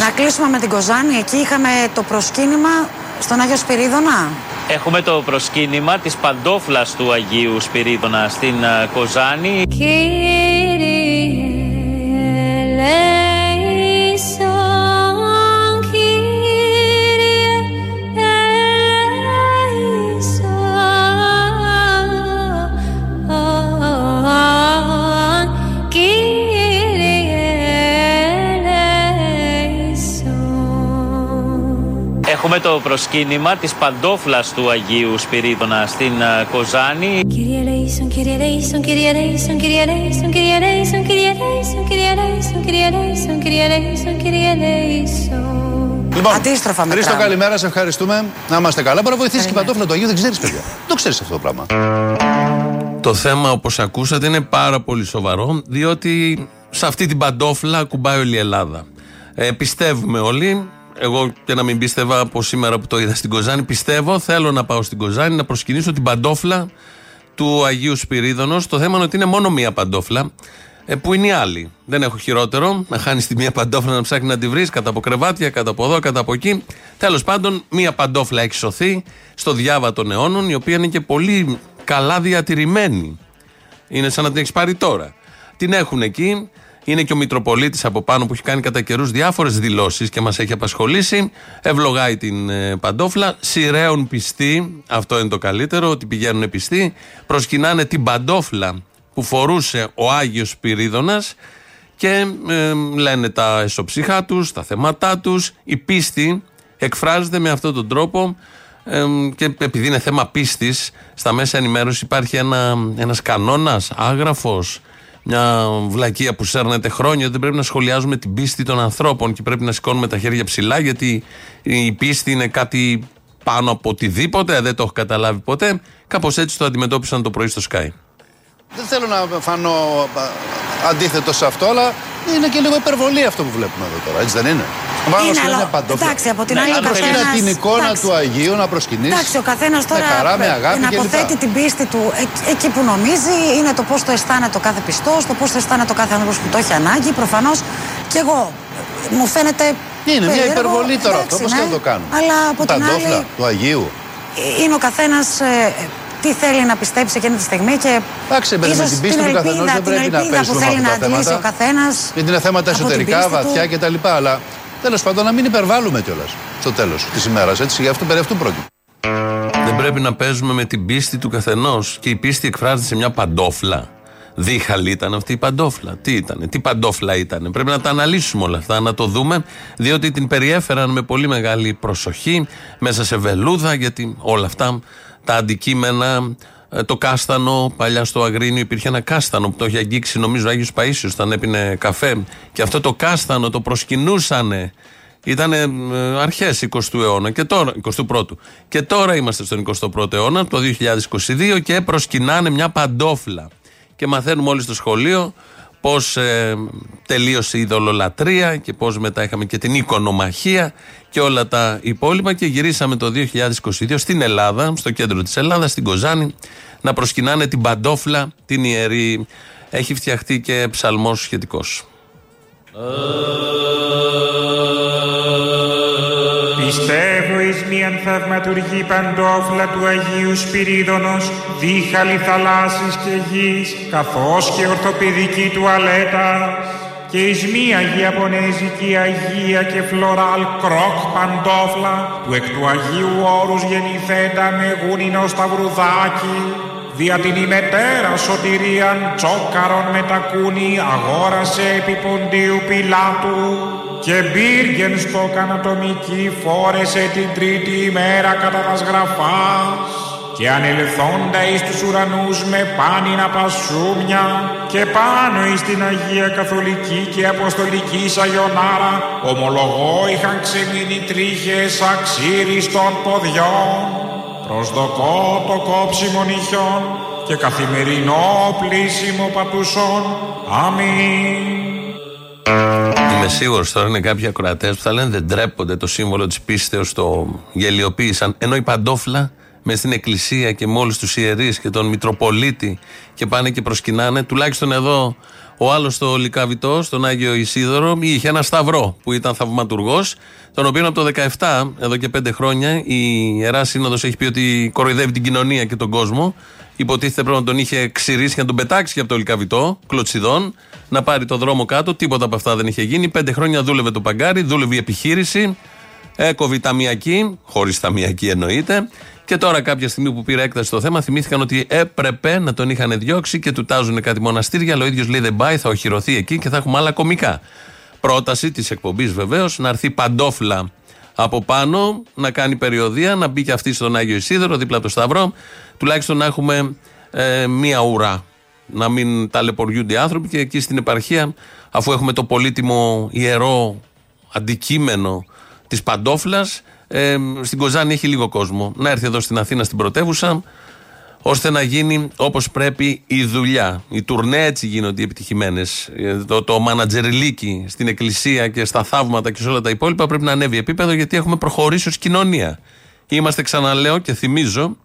Να κλείσουμε με την Κοζάνη. Εκεί είχαμε το προσκύνημα στον Άγιο Σπυρίδωνα. Έχουμε το προσκύνημα της παντόφλας του Αγίου Σπυρίδωνα στην Κοζάνη. Έχουμε το προσκύνημα της παντόφλας του Αγίου Σπυρίδωνα στην Κοζάνη. Λοιπόν, αντίστροφα μετά. Χρήστο, καλημέρα, σε ευχαριστούμε. Να είμαστε καλά. Μπορεί να βοηθήσει και η παντόφλα του Αγίου, δεν ξέρεις, παιδιά. Το ξέρεις αυτό το πράγμα. Το θέμα, όπως ακούσατε, είναι πάρα πολύ σοβαρό, διότι σε αυτή την παντόφλα κουμπάει όλη η Ελλάδα. Πιστεύουμε όλοι. Εγώ, και να μην πίστευα από σήμερα που το είδα στην Κοζάνη, πιστεύω, θέλω να πάω στην Κοζάνη να προσκυνήσω την παντόφλα του Αγίου Σπυρίδωνος. Το θέμα είναι ότι είναι μόνο μία παντόφλα, που είναι η άλλη. Δεν έχω χειρότερο να χάνεις τη μία παντόφλα, να ψάχνεις να τη βρεις κάτω από κρεβάτια, κάτω από εδώ, κάτω από εκεί. Τέλος πάντων, μία παντόφλα έχει σωθεί στο διάβα των αιώνων, η οποία είναι και πολύ καλά διατηρημένη. Είναι σαν να την έχεις πάρει τώρα. Την έχουν εκεί. Είναι και ο Μητροπολίτης από πάνω που έχει κάνει κατά καιρούς διάφορες δηλώσεις και μας έχει απασχολήσει. Ευλογάει την παντόφλα. Σειραίων πιστοί, αυτό είναι το καλύτερο, ότι πηγαίνουν πιστοί. Προσκυνάνε την παντόφλα που φορούσε ο Άγιος Σπυρίδωνας και λένε τα εσωψυχά τους, τα θέματά τους. Η πίστη εκφράζεται με αυτόν τον τρόπο. Και επειδή είναι θέμα πίστης, στα μέσα ενημέρωση υπάρχει ένας κανόνας, άγραφος. Μια βλακεία που σέρνεται χρόνια ότι δεν πρέπει να σχολιάζουμε την πίστη των ανθρώπων και πρέπει να σηκώνουμε τα χέρια ψηλά, γιατί η πίστη είναι κάτι πάνω από οτιδήποτε, δεν το έχω καταλάβει ποτέ. Κάπως έτσι το αντιμετώπισαν το πρωί στο Sky. Δεν θέλω να φανώ αντίθετο σε αυτό, αλλά είναι και λίγο υπερβολή αυτό που βλέπουμε εδώ τώρα, έτσι δεν είναι? Είναι παντόφλα. Εντάξει, από την άλλη, αν προσκυνά την εικόνα του Αγίου, να προσκυνήσει. Εντάξει, ο καθένας τώρα να αποθέτει την πίστη του εκεί που νομίζει. Είναι το πώς το αισθάνεται ο κάθε πιστός, το πώς το αισθάνεται ο κάθε άνθρωπος που το έχει ανάγκη. Προφανώς και εγώ μου φαίνεται. Είναι περίεργο, μια υπερβολή τώρα αυτό, πώς και να το κάνουμε. Αλλά από την άλλη, του Αγίου. Είναι ο καθένας. Τι θέλει να πιστέψει εκείνη τη στιγμή και. Εντάξει, με την πίστη του καθενός δεν πρέπει να πέσει. Που θέλει να αντλήσει ο καθένας. Γιατί είναι θέματα εσωτερικά, βαθιά κτλ. Αλλά τέλος πάντων, να μην υπερβάλλουμε κιόλας στο τέλος της ημέρας. Έτσι, για αυτό περί αυτού πρόκειται. Δεν πρέπει να παίζουμε με την πίστη του καθενός. Και η πίστη εκφράζεται σε μια παντόφλα. Δίχαλη ήταν αυτή η παντόφλα. Τι ήτανε, τι παντόφλα ήτανε? Πρέπει να τα αναλύσουμε όλα αυτά, να το δούμε. Διότι την περιέφεραν με πολύ μεγάλη προσοχή, μέσα σε βελούδα, γιατί όλα αυτά τα αντικείμενα. Το κάστανο, παλιά στο Αγρίνιο υπήρχε ένα κάστανο που το είχε αγγίξει, νομίζω, ο Άγιος Παΐσιος, όταν έπινε καφέ. Και αυτό το κάστανο το προσκυνούσανε. Ήταν αρχές 20ου αιώνα και τώρα, 21ου. Και τώρα είμαστε στον 21ο αιώνα, το 2022, και προσκυνάνε μια παντόφλα. Και μαθαίνουμε όλοι στο σχολείο πώς τελείωσε η ειδωλολατρία και πώς μετά είχαμε και την οικονομαχία και όλα τα υπόλοιπα, και γυρίσαμε το 2022 στην Ελλάδα, στο κέντρο της Ελλάδας, στην Κοζάνη, να προσκυνάνε την παντόφλα, την ιερή. Έχει φτιαχτεί και ψαλμός σχετικός. Πιστεύω εις μίαν θαυματουργή παντόφλα του Αγίου Σπυρίδωνος, δίχαλη θαλάσσης και γης, καθώς και ορθοπαιδική τουαλέτα, και εις μία Ιαπωνέζικη Αγία και φλωράλ κρόκ παντόφλα, που εκ του Αγίου Όρους γεννηθέντα με γούνινο σταυρουδάκι, δια την ημετέρα σωτηρίαν τσόκαρον μετακούνι αγόρασε επί Ποντίου Πιλάτου, και μπήργεν στο κανατομική φόρεσε την τρίτη ημέρα κατά τας γραφάς, και ανελθόντα εις τους ουρανούς με πάνινα πασούμια, και πάνω εις την Αγία Καθολική και Αποστολική Σαγιονάρα ομολογώ είχαν ξεμείνει τρίχες αξίριστων ποδιών. Προσδοκώ το κόψιμο νυχιών και καθημερινό πλήσιμο πατούσων. Αμήν. Είμαι σίγουρος τώρα είναι κάποιοι ακροατές που θα λένε δεν ντρέπονται το σύμβολο της πίστεως, το γελιοποίησαν. Ενώ η παντόφλα μες στην εκκλησία και με όλους τους ιερείς και τον Μητροπολίτη και πάνε και προσκυνάνε, τουλάχιστον εδώ ο άλλος στο Λυκάβιτο, στον Άγιο Ισίδωρο, είχε ένα σταυρό που ήταν θαυματουργός, τον οποίο από το 17, εδώ και 5 χρόνια, η Ιερά Σύνοδος έχει πει ότι κοροϊδεύει την κοινωνία και τον κόσμο. Υποτίθεται πρέπει να τον είχε ξηρίσει και να τον πετάξει και από το Λυκάβιτο, κλωτσιδών, να πάρει το δρόμο κάτω. Τίποτα από αυτά δεν είχε γίνει. 5 χρόνια δούλευε το παγκάρι, δούλευε η επιχείρηση, έκοβε ταμιακή, χωρίς ταμιακή εννοείται. Και τώρα, κάποια στιγμή που πήρε έκταση στο θέμα, θυμήθηκαν ότι έπρεπε να τον είχαν διώξει και του τάζουν κάτι μοναστήρια. Αλλά ο ίδιος λέει δεν πάει, θα οχυρωθεί εκεί και θα έχουμε άλλα κομικά. Πρόταση της εκπομπής βεβαίως να έρθει παντόφλα από πάνω, να κάνει περιοδεία, να μπει και αυτή στον Άγιο Ισίδωρο, δίπλα από το σταυρό, τουλάχιστον να έχουμε μία ουρά. Να μην ταλαιπωριούνται οι άνθρωποι και εκεί στην επαρχία, αφού έχουμε το πολύτιμο ιερό αντικείμενο της παντόφλας, στην Κοζάνη έχει λίγο κόσμο. Να έρθει εδώ στην Αθήνα, στην πρωτεύουσα, ώστε να γίνει όπως πρέπει η δουλειά. Οι τουρνέ έτσι γίνονται οι επιτυχημένες. Το μανατζεριλίκι στην εκκλησία και στα θαύματα και σε όλα τα υπόλοιπα πρέπει να ανέβει επίπεδο, γιατί έχουμε προχωρήσει ως κοινωνία. Είμαστε, ξαναλέω και θυμίζω,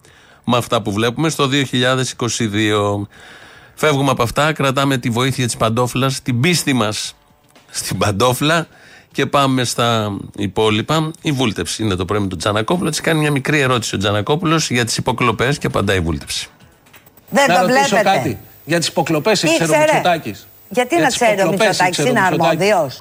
με αυτά που βλέπουμε στο 2022. Φεύγουμε από αυτά, κρατάμε τη βοήθεια της παντόφλας, την πίστη μας στην παντόφλα και πάμε στα υπόλοιπα. Η βούλτευση είναι το πρόβλημα του Τζανακόπουλου. Της κάνει μια μικρή ερώτηση ο Τζανακόπουλος για τις υποκλοπές και απαντάει η βούλτευση. Δεν να το ρωτήσω βλέπετε. Κάτι για τις υποκλοπές, ξέρει ο Μητσοτάκης. Γιατί να ξέρει ο Μητσοτάκης, είναι αρμόδιος.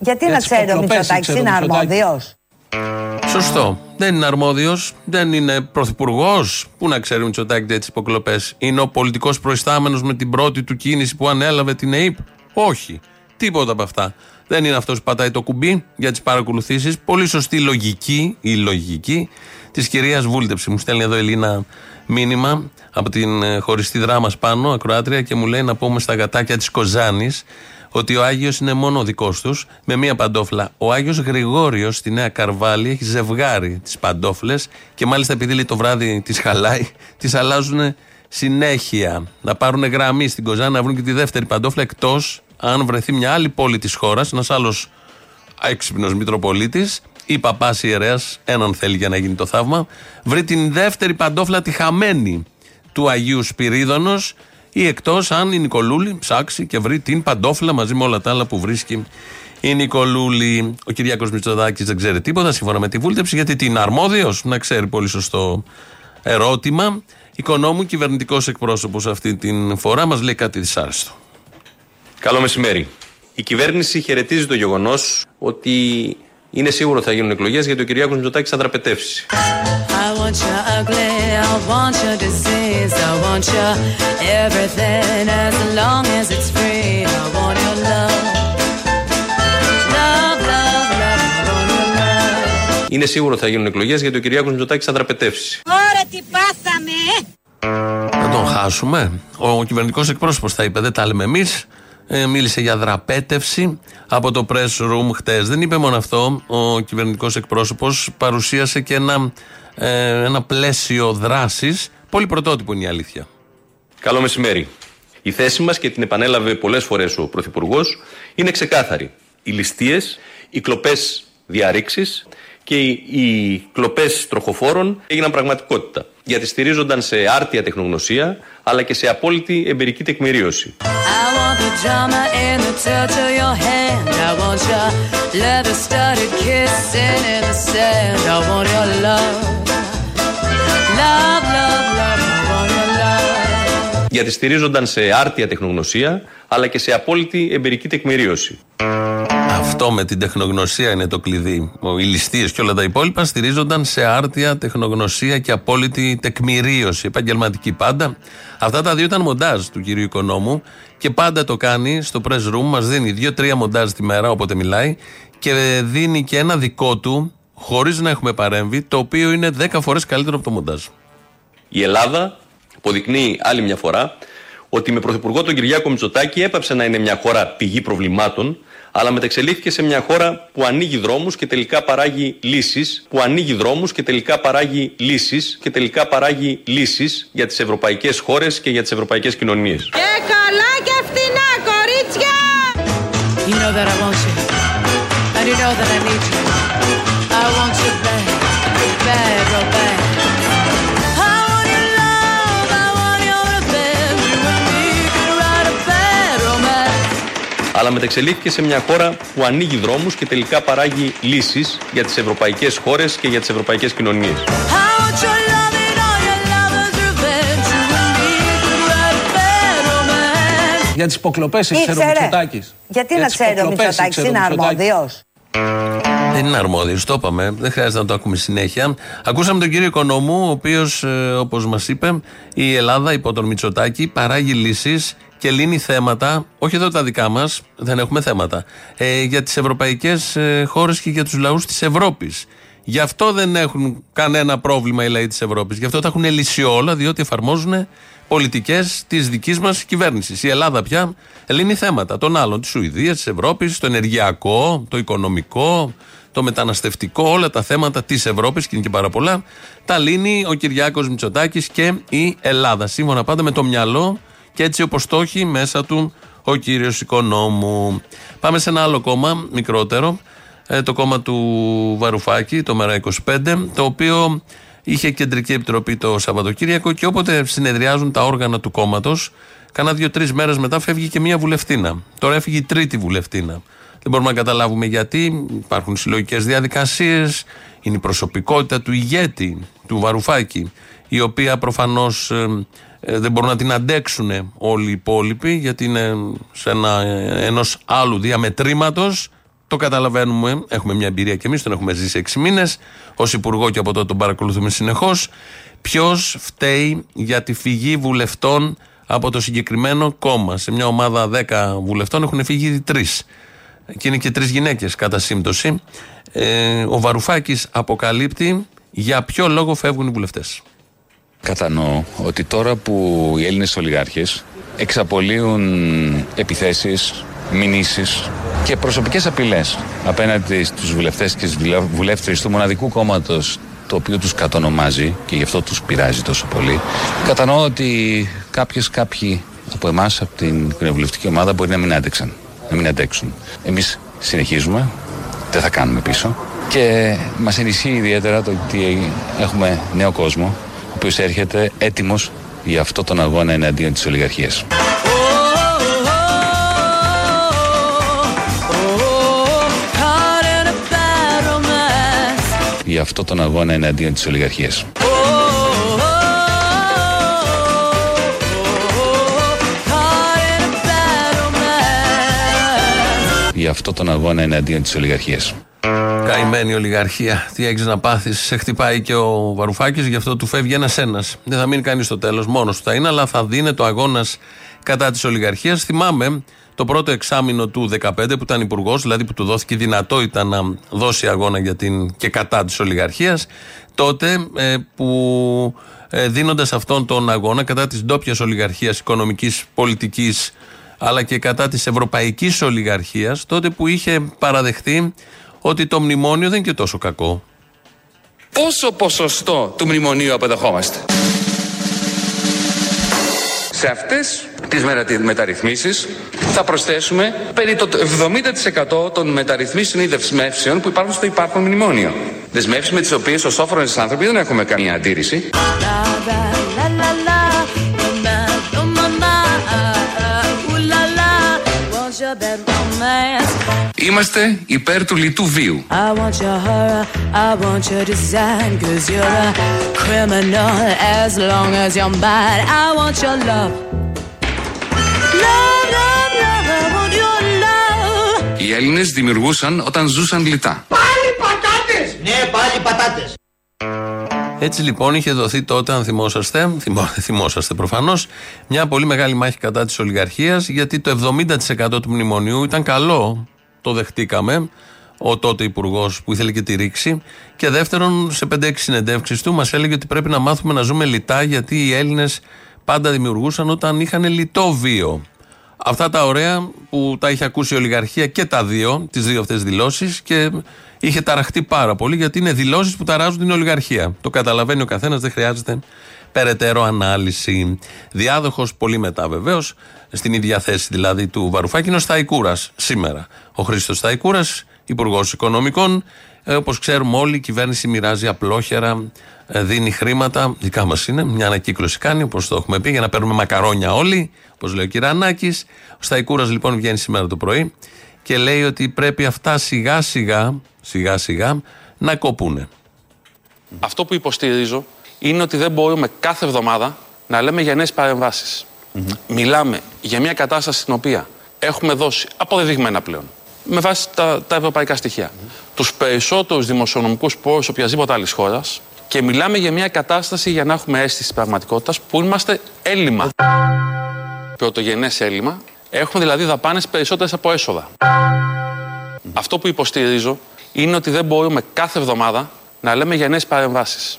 Γιατί να ξέρει ο Μητσοτάκης, είναι αρμόδιος. Σωστό. Δεν είναι αρμόδιος, δεν είναι πρωθυπουργός. Πού να ξέρει ο Μητσοτάκης για τις υποκλοπές. Είναι ο πολιτικός προϊστάμενος με την πρώτη του κίνηση που ανέλαβε την ΕΕΠ. Όχι. Τίποτα από αυτά. Δεν είναι αυτός που πατάει το κουμπί για τις παρακολουθήσεις. Πολύ σωστή λογική, η λογική της κυρίας Βούλτεψη. Μου στέλνει εδώ η Ελίνα μήνυμα από την χωριστή δράμας πάνω, ακροάτρια, και μου λέει να πούμε στα γατάκια της Κοζάνης ότι ο Άγιος είναι μόνο ο δικός τους, με μία παντόφλα. Ο Άγιος Γρηγόριος στη Νέα Καρβάλη έχει ζευγάρι τις παντόφλες και μάλιστα επειδή λέει το βράδυ τις χαλάει, τις αλλάζουν συνέχεια. Να πάρουν γραμμή στην Κοζάνη να βρουν και τη δεύτερη παντόφλα, εκτός αν βρεθεί μια άλλη πόλη της χώρας, ένας άλλος έξυπνος Μητροπολίτης ή παπάς ιερέας, έναν θέλει για να γίνει το θαύμα, βρει την δεύτερη παντόφλα τη χαμένη του Αγίου Σπυρίδωνος. Ή εκτός αν η Νικολούλη ψάξει και βρει την παντόφλα μαζί με όλα τα άλλα που βρίσκει η Νικολούλη. Ο Κυριάκος Μητσοτάκης δεν ξέρει τίποτα σύμφωνα με τη βούλτεψη, γιατί τι είναι αρμόδιος να ξέρει? Πολύ σωστό ερώτημα. Οικονόμου, κυβερνητικός εκπρόσωπος αυτή την φορά, μας λέει κάτι δυσάρεστο. Καλό μεσημέρι. Η κυβέρνηση χαιρετίζει το γεγονός ότι είναι σίγουρο θα γίνουν εκλογές, γιατί ο Κυριάκος Μητσοτάκης θα δραπετεύσει. Είναι σίγουρο θα γίνουν εκλογές, γιατί ο Κυριάκος Μητσοτάκης θα δραπετεύσει. Ωραία, τι πάθαμε! Θα τον χάσουμε. Ο κυβερνητικός εκπρόσωπος θα είπε, δεν τα λέμε εμείς. Μίλησε για δραπέτευση από το press room χτες. Δεν είπε μόνο αυτό. Ο κυβερνητικός εκπρόσωπος παρουσίασε και ένα πλαίσιο δράσης. Πολύ πρωτότυπο είναι η αλήθεια. Καλό μεσημέρι. Η θέση μας, και την επανέλαβε πολλές φορές ο Πρωθυπουργός, είναι ξεκάθαρη. Οι ληστείες, οι κλοπές διαρρήξεις και οι κλοπές τροχοφόρων έγιναν πραγματικότητα, γιατί στηρίζονταν σε άρτια τεχνογνωσία αλλά και σε απόλυτη εμπειρική τεκμηρίωση. Γιατί στηρίζονταν σε άρτια τεχνογνωσία αλλά και σε απόλυτη εμπειρική τεκμηρίωση. Αυτό με την τεχνογνωσία είναι το κλειδί. Οι ληστείες και όλα τα υπόλοιπα στηρίζονταν σε άρτια τεχνογνωσία και απόλυτη τεκμηρίωση, επαγγελματική πάντα. Αυτά τα δύο ήταν μοντάζ του κυρίου Οικονόμου και πάντα το κάνει στο press room. Μας δίνει 2-3 μοντάζ τη μέρα όποτε μιλάει και δίνει και ένα δικό του, χωρίς να έχουμε παρέμβει, το οποίο είναι 10 φορές καλύτερο από το μοντάζ. Η Ελλάδα αποδεικνύει άλλη μια φορά ότι με πρωθυπουργό τον Κυριάκο Μητσοτάκη έπαψε να είναι μια χώρα πηγή προβλημάτων, αλλά μεταξελίχθηκε σε μια χώρα που ανοίγει δρόμους και τελικά παράγει λύσεις, για τις ευρωπαϊκές χώρες και για τις ευρωπαϊκές κοινωνίες. Και καλά και φτηνά, κορίτσια! You know that I want you. And you know that I need you. I want you bad, bad, oh bad. I want your love, I want your revenge. You and me can write a bad romance. Αλλά μεταξελίχθηκε σε μια χώρα που ανοίγει δρόμους και τελικά παράγει λύσεις για τις ευρωπαϊκές χώρες και για τις ευρωπαϊκές κοινωνίες. Για τις υποκλοπές ξέρω ο Μητσοτάκης. Γιατί να ξέρει ο Μητσοτάκης, είναι αρμόδιος. Δεν είναι αρμόδιος, το είπαμε. Δεν χρειάζεται να το ακούμε συνέχεια. Ακούσαμε τον κύριο Οικονόμου, ο οποίος, όπως μας είπε, η Ελλάδα υπό τον Μητσοτάκη παράγει λύσεις και λύνει θέματα. Όχι εδώ τα δικά μας, δεν έχουμε θέματα. Για τις ευρωπαϊκές χώρες και για τους λαούς της Ευρώπης. Γι' αυτό δεν έχουν κανένα πρόβλημα οι λαοί της Ευρώπης. Γι' αυτό τα έχουν λύσει όλα, διότι εφαρμόζουν πολιτικές της δικής μας κυβέρνησης. Η Ελλάδα πια λύνει θέματα των άλλων, της Σουηδίας, της Ευρώπης, το ενεργειακό, το οικονομικό, το μεταναστευτικό, όλα τα θέματα της Ευρώπης και είναι και πάρα πολλά. Τα λύνει ο Κυριάκος Μητσοτάκης και η Ελλάδα. Σύμφωνα πάντα με το μυαλό και έτσι όπως το έχει μέσα του ο κύριος Οικονόμου. Πάμε σε ένα άλλο κόμμα, μικρότερο, το κόμμα του Βαρουφάκη, το ΜΕΡΑ25, το οποίο είχε κεντρική επιτροπή το Σαββατοκύριακο και όποτε συνεδριάζουν τα όργανα του κόμματος, κάνα 2-3 μέρες μετά φεύγει και μία βουλευτίνα. Τώρα έφυγε η τρίτη βουλευτίνα. Δεν μπορούμε να καταλάβουμε γιατί. Υπάρχουν συλλογικές διαδικασίες, είναι η προσωπικότητα του ηγέτη, του Βαρουφάκη, η οποία προφανώς δεν μπορούν να την αντέξουν όλοι οι υπόλοιποι, γιατί είναι σε ενός άλλου διαμετρήματος. Το καταλαβαίνουμε, έχουμε μια εμπειρία και εμείς, τον έχουμε ζήσει 6 μήνες ως υπουργό και από τότε τον παρακολουθούμε συνεχώς. Ποιος φταίει για τη φυγή βουλευτών από το συγκεκριμένο κόμμα? Σε μια ομάδα 10 βουλευτών έχουν φύγει 3. Και είναι και 3 γυναίκες κατά σύμπτωση. Ο Βαρουφάκης αποκαλύπτει για ποιο λόγο φεύγουν οι βουλευτές. Κατανοώ ότι τώρα που οι Έλληνες ολιγάρχες εξαπολύουν επιθέσεις, μηνύσεις και προσωπικές απειλές απέναντι στους βουλευτές και στις βουλεύτριες του μοναδικού κόμματος το οποίο τους κατονομάζει και γι' αυτό τους πειράζει τόσο πολύ, κατανοώ ότι κάποιοι από εμάς, από την κοινοβουλευτική ομάδα, μπορεί να μην άντεξαν, να μην αντέξουν. Εμείς συνεχίζουμε, δεν θα κάνουμε πίσω και μας ενισχύει ιδιαίτερα το ότι έχουμε νέο κόσμο ο οποίος έρχεται έτοιμος για αυτόν τον αγώνα εναντίον της ολιγαρχίας. Για αυτόν τον αγώνα εναντίον της ολιγαρχίας. Για αυτόν τον αγώνα εναντίον της ολιγαρχίας. Καημένη ολιγαρχία. Τι έχεις να πάθεις? Σε χτυπάει και ο Βαρουφάκης, γι' αυτό του φεύγει ένας. Δεν θα μείνει κανείς στο τέλος, μόνος του θα είναι, αλλά θα δίνεται ο αγώνας κατά της ολιγαρχίας. Θυμάμαι το πρώτο εξάμηνο του 2015 που ήταν υπουργός, δηλαδή που του δόθηκε δυνατότητα να δώσει αγώνα για την και κατά της ολιγαρχίας, τότε που δίνοντας αυτόν τον αγώνα κατά της ντόπιας ολιγαρχίας, οικονομικής, πολιτικής, αλλά και κατά της ευρωπαϊκής ολιγαρχίας, τότε που είχε παραδεχτεί ότι το μνημόνιο δεν είναι και τόσο κακό. Πόσο ποσοστό του μνημονίου αποδεχόμαστε? Σε αυτές τις μεταρρυθμίσεις θα προσθέσουμε περί το 70% των μεταρρυθμίσεων ή δεσμεύσεων που υπάρχουν στο υπάρχον μνημόνιο. Δεσμεύσεις με τις οποίες ως όφρονες άνθρωποι δεν έχουμε καμία αντίρρηση. Είμαστε υπέρ του λιτού βίου. Οι Έλληνες δημιουργούσαν όταν ζούσαν λιτά. Πάλι πατάτες! Ναι, πάλι πατάτες. Έτσι λοιπόν είχε δοθεί τότε, αν θυμόσαστε προφανώς, μια πολύ μεγάλη μάχη κατά της ολιγαρχίας, γιατί το 70% του μνημονιού ήταν καλό, το δεχτήκαμε, ο τότε υπουργός που ήθελε και τη ρήξη. Και δεύτερον, σε 5-6 συνεντεύξεις του μας έλεγε ότι πρέπει να μάθουμε να ζούμε λιτά, γιατί οι Έλληνες πάντα δημιουργούσαν όταν είχαν λιτό βίο. Αυτά τα ωραία που τα είχε ακούσει η ολιγαρχία και τα δύο, τις δύο αυτές δηλώσεις, και είχε ταραχτεί πάρα πολύ, γιατί είναι δηλώσεις που ταράζουν την ολιγαρχία. Το καταλαβαίνει ο καθένας, δεν χρειάζεται περαιτέρω ανάλυση. Διάδοχος πολύ μετά βεβαίως, στην ίδια θέση δηλαδή του Βαρουφάκη, είναι ο Σταϊκούρας σήμερα. Ο Χρήστος Σταϊκούρας, υπουργός Οικονομικών. Όπως ξέρουμε όλοι, η κυβέρνηση μοιράζει απλόχερα, δίνει χρήματα, δικά μας είναι, μια ανακύκλωση κάνει, όπως το έχουμε πει, για να παίρνουμε μακαρόνια όλοι, όπως λέει ο Κυρανάκης. Ο Σταϊκούρας λοιπόν βγαίνει σήμερα το πρωί και λέει ότι πρέπει αυτά σιγά σιγά να κοπούνε. Αυτό που υποστηρίζω είναι ότι δεν μπορούμε κάθε εβδομάδα να λέμε για νέες παρεμβάσεις. Mm-hmm. Μιλάμε για μια κατάσταση στην οποία έχουμε δώσει αποδεδειγμένα πλέον, με βάση τα ευρωπαϊκά στοιχεία, τους περισσότερους δημοσιονομικούς πόρους οποιασδήποτε άλλης χώρας, και μιλάμε για μια κατάσταση, για να έχουμε αίσθηση πραγματικότητας, που είμαστε έλλειμμα. Πρωτογενές έλλειμμα. Έχουμε δηλαδή δαπάνες περισσότερες από έσοδα. Αυτό που υποστηρίζω είναι ότι δεν μπορούμε κάθε εβδομάδα να λέμε για νέες παρεμβάσεις.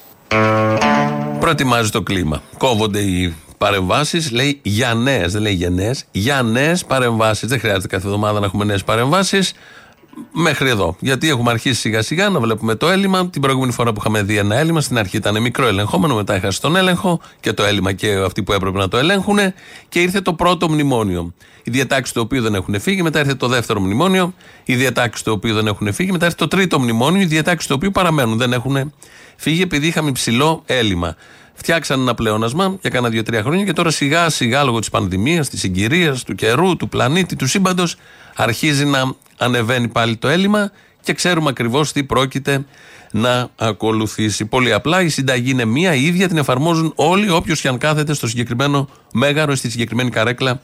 Προετοιμάζει το κλίμα. Κόβονται οι παρεμβάσεις, λέει για νέες, δεν λέει γενναίες, για νέες παρεμβάσεις. Δεν χρειάζεται κάθε εβδομάδα να έχουμε νέες παρεμβάσεις. Μέχρι εδώ. Γιατί έχουμε αρχίσει σιγά σιγά να βλέπουμε το έλλειμμα. Την προηγούμενη φορά που είχαμε δει ένα έλλειμμα, στην αρχή ήταν μικρό ελεγχόμενο, μετά είχα στον έλεγχο και το έλλειμμα και αυτοί που έπρεπε να το ελέγχουν, και ήρθε το πρώτο μνημόνιο. Οι διατάξεις του οποίου δεν έχουν φύγει, μετά ήρθε το δεύτερο μνημόνιο, οι διατάξεις του οποίου δεν έχουν φύγει, μετά ήρθε το τρίτο μνημόνιο, οι διατάξεις του οποίου παραμένουν, δεν έχουν φύγει, επειδή είχαμε υψηλό έλλειμμα. Φτιάξαν ένα πλεόνασμα για κάνα 2-3 χρόνια και τώρα σιγά σιγά, λόγω της πανδημίας, της συγκυρίας, του καιρού, του πλανήτη, του σύμπαντος, αρχίζει να ανεβαίνει πάλι το έλλειμμα και ξέρουμε ακριβώς τι πρόκειται να ακολουθήσει. Πολύ απλά, η συνταγή είναι μία, η ίδια, την εφαρμόζουν όλοι, όποιος και αν κάθεται στο συγκεκριμένο μέγαρο, στη συγκεκριμένη καρέκλα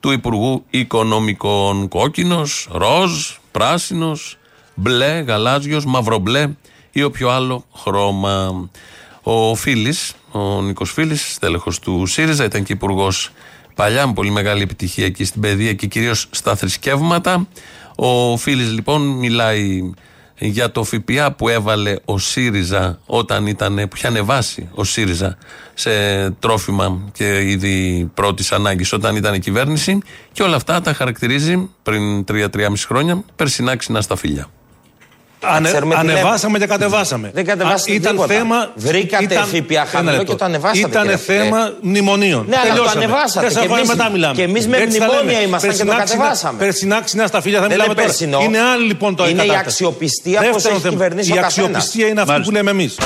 του Υπουργού Οικονομικών. Κόκκινος, ροζ, πράσινος, μπλε, γαλάζιος, μαυρομπλε ή όποιο άλλο χρώμα. Ο Φίλης, ο Νίκος Φίλης, τέλεχος του ΣΥΡΙΖΑ, ήταν και υπουργός παλιά, με πολύ μεγάλη επιτυχία εκεί στην παιδεία και κυρίως στα θρησκεύματα. Ο Φίλης λοιπόν μιλάει για το ΦΠΑ που έβαλε ο ΣΥΡΙΖΑ όταν ήταν, που είχε ανεβάσει ο ΣΥΡΙΖΑ σε τρόφιμα και είδη πρώτης ανάγκης όταν ήταν κυβέρνηση, και όλα αυτά τα χαρακτηρίζει πριν 3-3,5 χρόνια περσινά ξινά στα φιλιά. Ανεβάσαμε και κατεβάσαμε. Δεν κατεβάσαμε. Ήταν τίποτα. Θέμα. Βρήκατε ΦΠΑ χαμηλό και το ανεβάσατε. Ήταν θέμα μνημονίων. Ναι, αλλά το ανεβάσαμε. Τέσσερα χρόνια μετά μιλάμε. Και εμείς με μνημόνια ήμασταν και το κατεβάσαμε. Περσινά ξινά στα φίλια θα μιλάμε τώρα. Περσινό. Είναι άλλη λοιπόν το είναι η αξιοπιστία που έχει κυβερνήσει ο καθένας. Η αξιοπιστία είναι αυτή που λέμε εμείς.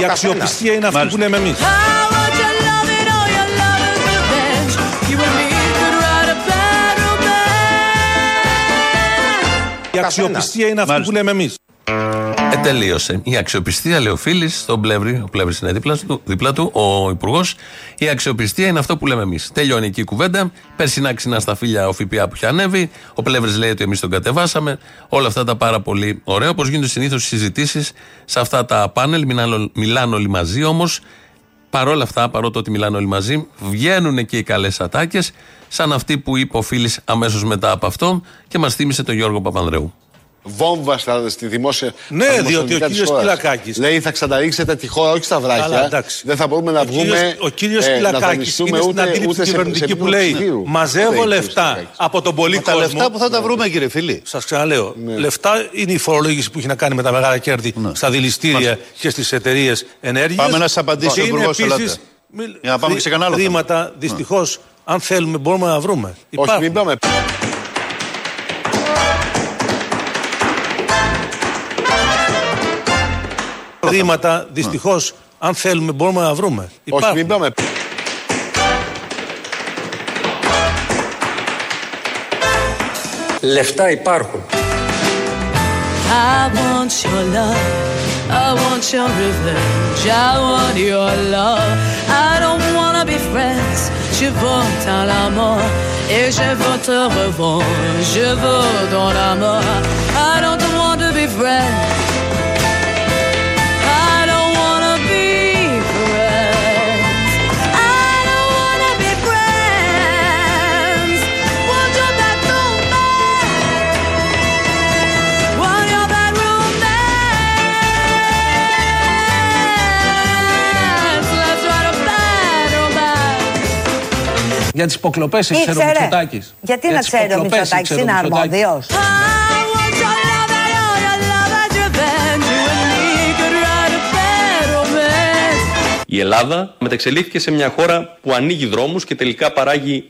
Η αξιοπιστία είναι αυτή που λέμε εμείς. Η αξιοπιστία είναι αυτή που λέμε εμείς. Τελείωσε. Η αξιοπιστία, λέει ο Φίλης, στον Πλεύρη, ο Πλεύρης είναι δίπλα του, ο υπουργός. Η αξιοπιστία είναι αυτό που λέμε εμείς. Τελειώνει εκεί η κουβέντα. Περσινά ξινά στα φίλια ο ΦΠΑ που είχε ανέβει. Ο Πλεύρης λέει ότι εμείς τον κατεβάσαμε. Όλα αυτά τα πάρα πολύ ωραία. Όπως γίνονται συνήθως συζητήσεις σε αυτά τα πάνελ, μιλάνε όλοι μαζί όμως. Παρόλα αυτά, παρότι ότι μιλάνε όλοι μαζί, βγαίνουν και οι καλές ατάκες, σαν αυτή που είπε ο Φίλης αμέσως μετά από αυτό, και μας θύμισε τον Γιώργο Παπανδρέου. Βόμβα στη δημόσια. Ναι, διότι ο κύριος Σκυλακάκης λέει θα ξαναρίξετε τη χώρα, όχι στα βράχια. Δεν θα μπορούμε να βγούμε. Ο κύριος Σκυλακάκης είναι στην αντίληψη κυβερνητική που λέει μαζεύω λεφτά από τον πολύ κόσμο. Τα λεφτά που θα τα βρούμε, κύριε φίλοι. Σας ξαναλέω. Λεφτά είναι η φορολόγηση που έχει να κάνει με τα μεγάλα κέρδη στα δηληστήρια και στις εταιρείες ενέργειας. Πάμε να σας απαντήσει ο Υπουργός Ελλάδα. Για να πάμε σε κανένα άλλο. Χρήματα δυστυχώς, αν θέλουμε, μπορούμε να βρούμε. Όχι, μην πάμε. Χρήματα, δυστυχώς, αν θέλουμε, μπορούμε να βρούμε. Υπάρχουν. Όχι, μην πάμε. Λεφτά υπάρχουν. I want your love. I want your revenge. I want your love. I don't wanna be friends. Je veux ton amour. Et je veux te revoir. Je veux ton amour. I don't want to be friends. για τις υποκλοπές ήξερε ο Μητσοτάκης. Γιατί να ξέρει ο Μητσοτάκης, είναι αρμόδιος. Η Ελλάδα μεταξελίχθηκε σε μια χώρα που ανοίγει δρόμους και τελικά παράγει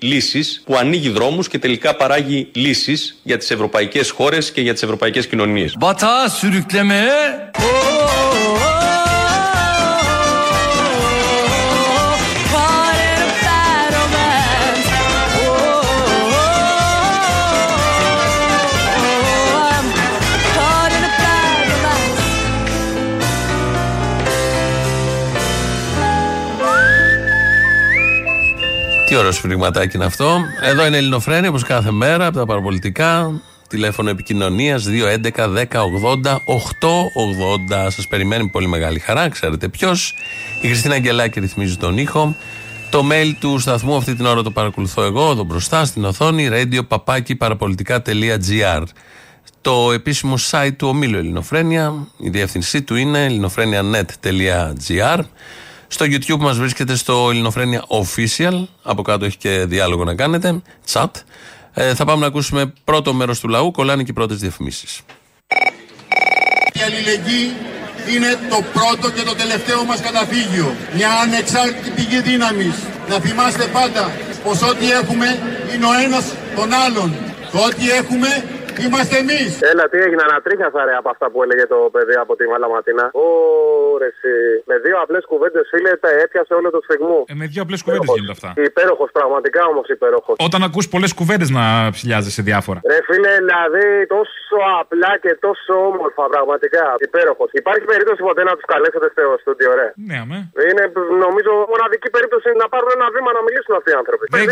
λύσεις, για τις ευρωπαϊκές χώρες και για τις ευρωπαϊκές κοινωνίες. Τι ωραίο σφυριγματάκι είναι αυτό. Εδώ είναι η Ελληνοφρένια, όπως κάθε μέρα, από τα παραπολιτικά. Τηλέφωνο επικοινωνίας 211-1080-880. Σας περιμένει πολύ μεγάλη χαρά, ξέρετε ποιος. Η Χριστίνα Αγγελάκη ρυθμίζει τον ήχο. Το mail του σταθμού αυτή την ώρα το παρακολουθώ εγώ, εδώ μπροστά στην οθόνη, radio-papaki-παραπολιτικά.gr. Το επίσημο site του ομίλου Ελληνοφρένια, η διεύθυνσή του είναι ελληνοφρένια.net.gr. Στο YouTube μας βρίσκεται στο Ελληνοφρένια Official, από κάτω έχει και διάλογο να κάνετε, chat. Θα πάμε να ακούσουμε πρώτο μέρος του λαού, κολλάνε και οι πρώτες διαφημίσεις. Η αλληλεγγύη είναι το πρώτο και το τελευταίο μας καταφύγιο. Μια ανεξάρτητη πηγή δύναμης. Να θυμάστε πάντα πως ό,τι έχουμε είναι ο ένας τον άλλον. Το ό,τι έχουμε είμαστε εμείς. Έλα, τι έγινε, ανατρίχιασα ρε από αυτά που έλεγε το παιδί από τη Μαλαματίνα. Ωρε, με δύο απλές κουβέντες, φίλε, τα έπιασε όλο το σφυγμό. Με δύο απλές κουβέντες γίνονται αυτά. Υπέροχος, πραγματικά όμως υπέροχος. Όταν ακούς πολλές κουβέντες να ψηλιάζεσαι διάφορα. Ρε φίλε, δηλαδή τόσο απλά και τόσο όμορφα, πραγματικά υπέροχος. Υπάρχει περίπτωση ποτέ να τους καλέσετε στο στούντιο, ρε? Ναι, αμέ. Είναι νομίζω μοναδική περίπτωση να πάρουν ένα βήμα να μιλήσουν αυτοί οι άνθρωποι. Δεν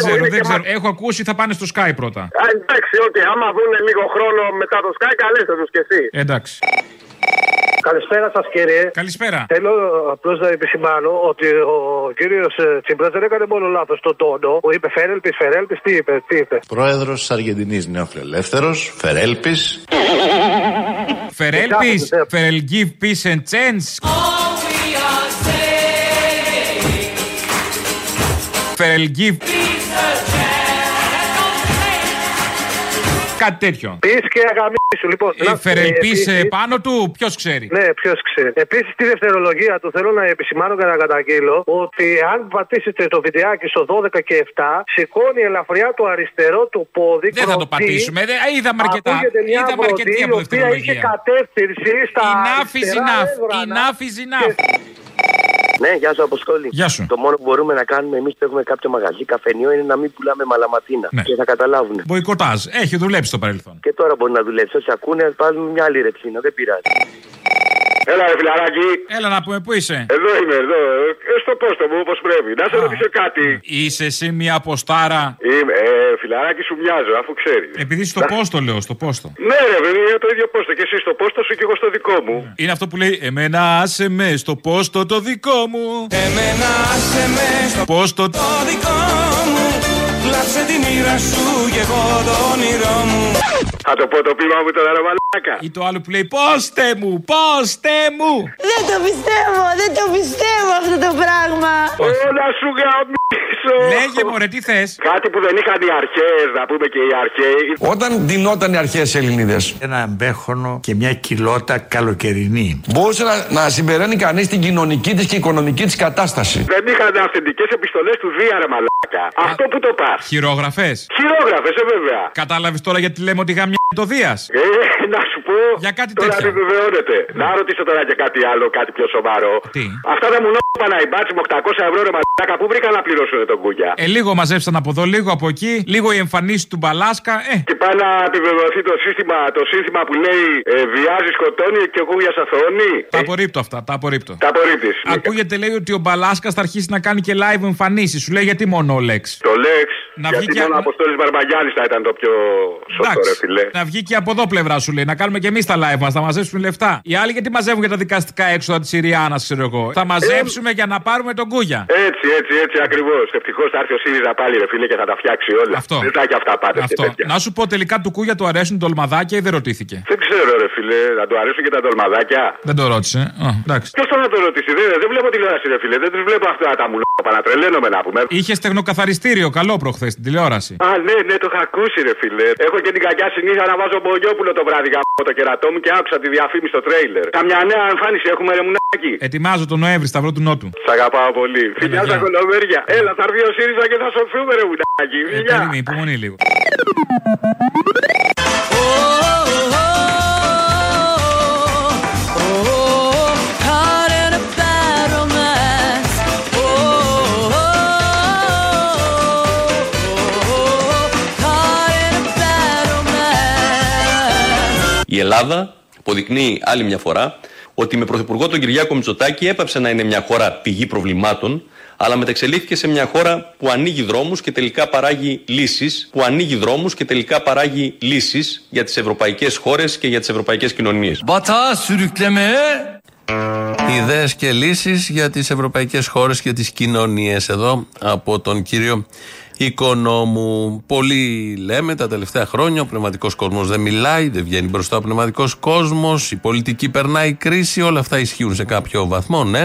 ξέρω, έχω ακούσει θα πάνε στο Sky πρώτα. Εντάξει, ότι άμα δουν λίγο χρόνο μετά το Sky, καλέστε τους και εσύ. Εντάξει. Καλησπέρα σας, κύριε. Καλησπέρα. Θέλω απλώς να επισημάνω ότι ο κύριος Τσίπρας δεν έκανε μόνο λάθος στον τόνο. Ο είπε Φερέλπης, Φερέλπης, τι είπε. Πρόεδρος της Αργεντινής Νεοφιλελεύθερος, Φερέλπης. Φερέλπης, Φερέλ, give peace and chance. Φερέλ, give peace and chance. Κάτι τέτοιο. Peace και αγαμί. Λοιπόν, Φερελπής πάνω του, ποιος ξέρει. Ναι, ποιος ξέρει. Επίσης, τη δευτερολογία του θέλω να επισημάνω και να καταγγείλω ότι αν πατήσετε το βιντεάκι στο 12 και 7, σηκώνει ελαφριά το αριστερό του πόδι. Δεν θα το πατήσουμε. Είδαμε αρκετά. Είδαμε αρκετή από δευτερολογία. Είχε κατεύθυνση στα enough is enough. Ναι, γεια σου Αποστόλη. Γεια σου. Το μόνο που μπορούμε να κάνουμε εμείς που έχουμε κάποιο μαγαζί καφενείο είναι να μην πουλάμε μαλαματίνα. Ναι. Και θα καταλάβουν. Μποϊκοτάζ. Έχει δουλέψει στο παρελθόν. Και τώρα μπορεί να δουλέψει. Όσοι ακούνε, βάζουν μια άλλη ρεψίνα. Δεν πειράζει. Έλα, ρε φιλαράκι. Έλα να πούμε, πού είσαι. Εδώ είμαι, εδώ. Στο πόστο μου, όπως πρέπει. Να σε ρωτήσω κάτι. Είσαι εσύ μια αποστάρα. Είμαι, φιλαράκι σου μοιάζω, αφού ξέρει. Επειδή στο πόστο, λέω, στο πόστο. Ναι, ρε, παιδιά, το ίδιο πόστο. Και εσύ στο πόστο σου και εγώ στο δικό μου. Ναι. Είναι αυτό που λέει, εμένα άσε με στο πόστο το δικό μου. Εμένα άσε με στο πόστο το δικό μου. Κλάψε τη μοίρα σου και εγώ το όνειρό μου. Θα το πω το πείμα μου τώρα, ρε μαλάκα. Ή το άλλο που λέει, πώστε μου, πώστε μου. Δεν το πιστεύω, αυτό το πράγμα. Όλα σου γαμίσω. Λέγε μωρέ, τι θες. Κάτι που δεν είχαν οι αρχές, να πούμε και οι αρχαίοι. Όταν ντυνόταν οι αρχαίες Ελληνίδες. Ένα μπέχονο και μια κοιλότα καλοκαιρινή. Μπορούσε να συμπεραίνει κανείς την κοινωνική της και οικονομική της κατάσταση. Δεν είχαν αυθεντικές επιστολές του Δία, ρε μαλάκα. Αυτό που το πας. Χειρόγραφες. Χειρόγραφες, βέβαια. Κατάλαβες τώρα γιατί λέμε ότι γαμιά το Δίας. Να σου πω. Για κάτι τώρα επιβεβαιώνεται. Να ρωτήσω τώρα και κάτι άλλο, κάτι πιο σοβαρό. Τι? Αυτά τα μουνόπα να υπάρξουν 800 ευρώ ρε μαλάκα που βρήκα να πληρώσουν τον κούγια. Λίγο μαζέψαν από εδώ, λίγο από εκεί, λίγο οι εμφανίσεις του Μπαλάσκα. Και πάει να επιβεβαιωθεί το σύστημα που λέει βιάζει, σκοτώνει και ο κούγιας αθωώνει. Τα απορρίπτω αυτά, τα απορρίπτω. Τα απορρίπτεις. Ακούγεται λέει ότι ο Μπαλάσκας θα αρχίσει να κάνει και live εμφανίσεις. Σου λέει γιατί μόνο ο Λέξ. Το Λέξ. Να βγει και ο Αποστόλης Μπαρμπαγιάννης θα ήταν το πιο σωστό ρε φιλέ. Να βγει και από εδώ πλευρά σου λέει. Να κάνουμε και εμείς τα live μας, θα μαζέψουμε λεφτά. Οι άλλοι γιατί μαζεύουν για τα δικαστικά έξοδα της Συριάνας, ξέρω εγώ. Θα μαζέψουμε για να πάρουμε τον κούγια. Έτσι ακριβώς. Ευτυχώς θα έρθει ο ΣΥΡΙΖΑ πάλι ρε φίλε και θα τα φτιάξει όλα. Αυτό. Μετά και αυτά πάτε. Να σου πω τελικά του κούγια του αρέσουν τολμαδάκια ή δεν ρωτήθηκε. Δεν ξέρω ρε φίλε, θα του αρέσουν και τα τολμαδάκια. Δεν το ρώτησε. Ποιος θα το ρωτήσει, δεν βλέπω τηλεόραση ρε φίλε, δεν του βλέπω αυτά τα μουλόπανα, τρελαίνομαι να πούμε. Είχε στεγνοκαθαριστήριο, καλό προχθές. χθες στην τηλεόραση. Α, ναι, ναι, το είχα ακούσει, ρε φίλε. Έχω και την κακιά συνήθεια να βάζω μπογιόπουλο το βράδυ από το κερατό μου και άκουσα τη διαφήμιση στο τρέιλερ. Καμιά νέα εμφάνιση έχουμε, ρε μουνάκι. Ετοιμάζω τον Νοέμβρη, Σταυρό του Νότου. Σ' αγαπάω πολύ. Φιλιά στα κολομέρια. Έλα, θα έρθει ο ΣΥΡΙΖΑ και θα σωθούμε, ρε μουνάκι. Περίμενε, υπομονή λίγο. Η Ελλάδα αποδεικνύει άλλη μια φορά ότι με πρωθυπουργό τον Κυριάκο Μητσοτάκη έπαψε να είναι μια χώρα πηγή προβλημάτων, αλλά μεταξελίχθηκε σε μια χώρα που ανοίγει δρόμους και τελικά παράγει λύσεις, για τις ευρωπαϊκές χώρες και για τις ευρωπαϊκές κοινωνίες. Ιδέες και λύσεις για τις ευρωπαϊκές χώρες και τις κοινωνίες εδώ από τον κύριο Οικονόμου. Πολλοί λέμε τα τελευταία χρόνια, ο πνευματικός κόσμος δεν μιλάει, δεν βγαίνει μπροστά ο πνευματικός κόσμος, η πολιτική περνάει κρίση, όλα αυτά ισχύουν σε κάποιο βαθμό, ναι.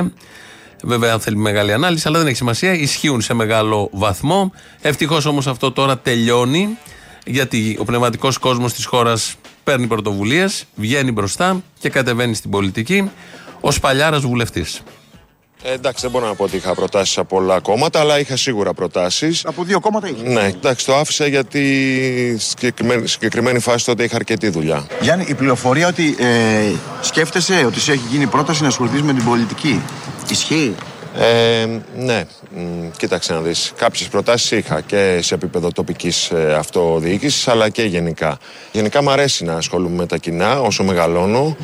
Βέβαια, αν θέλει μεγάλη ανάλυση, αλλά δεν έχει σημασία, ισχύουν σε μεγάλο βαθμό. Ευτυχώς όμως αυτό τώρα τελειώνει, γιατί ο πνευματικός κόσμος της χώρας παίρνει πρωτοβουλίες, βγαίνει μπροστά και κατεβαίνει στην πολιτική ως παλιάρας βουλευτής. Εντάξει, δεν μπορώ να πω ότι είχα προτάσεις από πολλά κόμματα, αλλά είχα σίγουρα προτάσεις. Από δύο κόμματα είχε. Ναι, εντάξει, το άφησα γιατί στη συγκεκριμένη φάση τότε είχα αρκετή δουλειά. Γιάννη, η πληροφορία ότι σκέφτεσαι ότι σου έχει γίνει πρόταση να ασχοληθείς με την πολιτική, ισχύει? Ναι, κοίταξε να δεις. Κάποιες προτάσεις είχα και σε επίπεδο τοπικής αυτοδιοίκησης, αλλά και γενικά. Γενικά μου αρέσει να ασχολούμαι με τα κοινά όσο μεγαλώνω,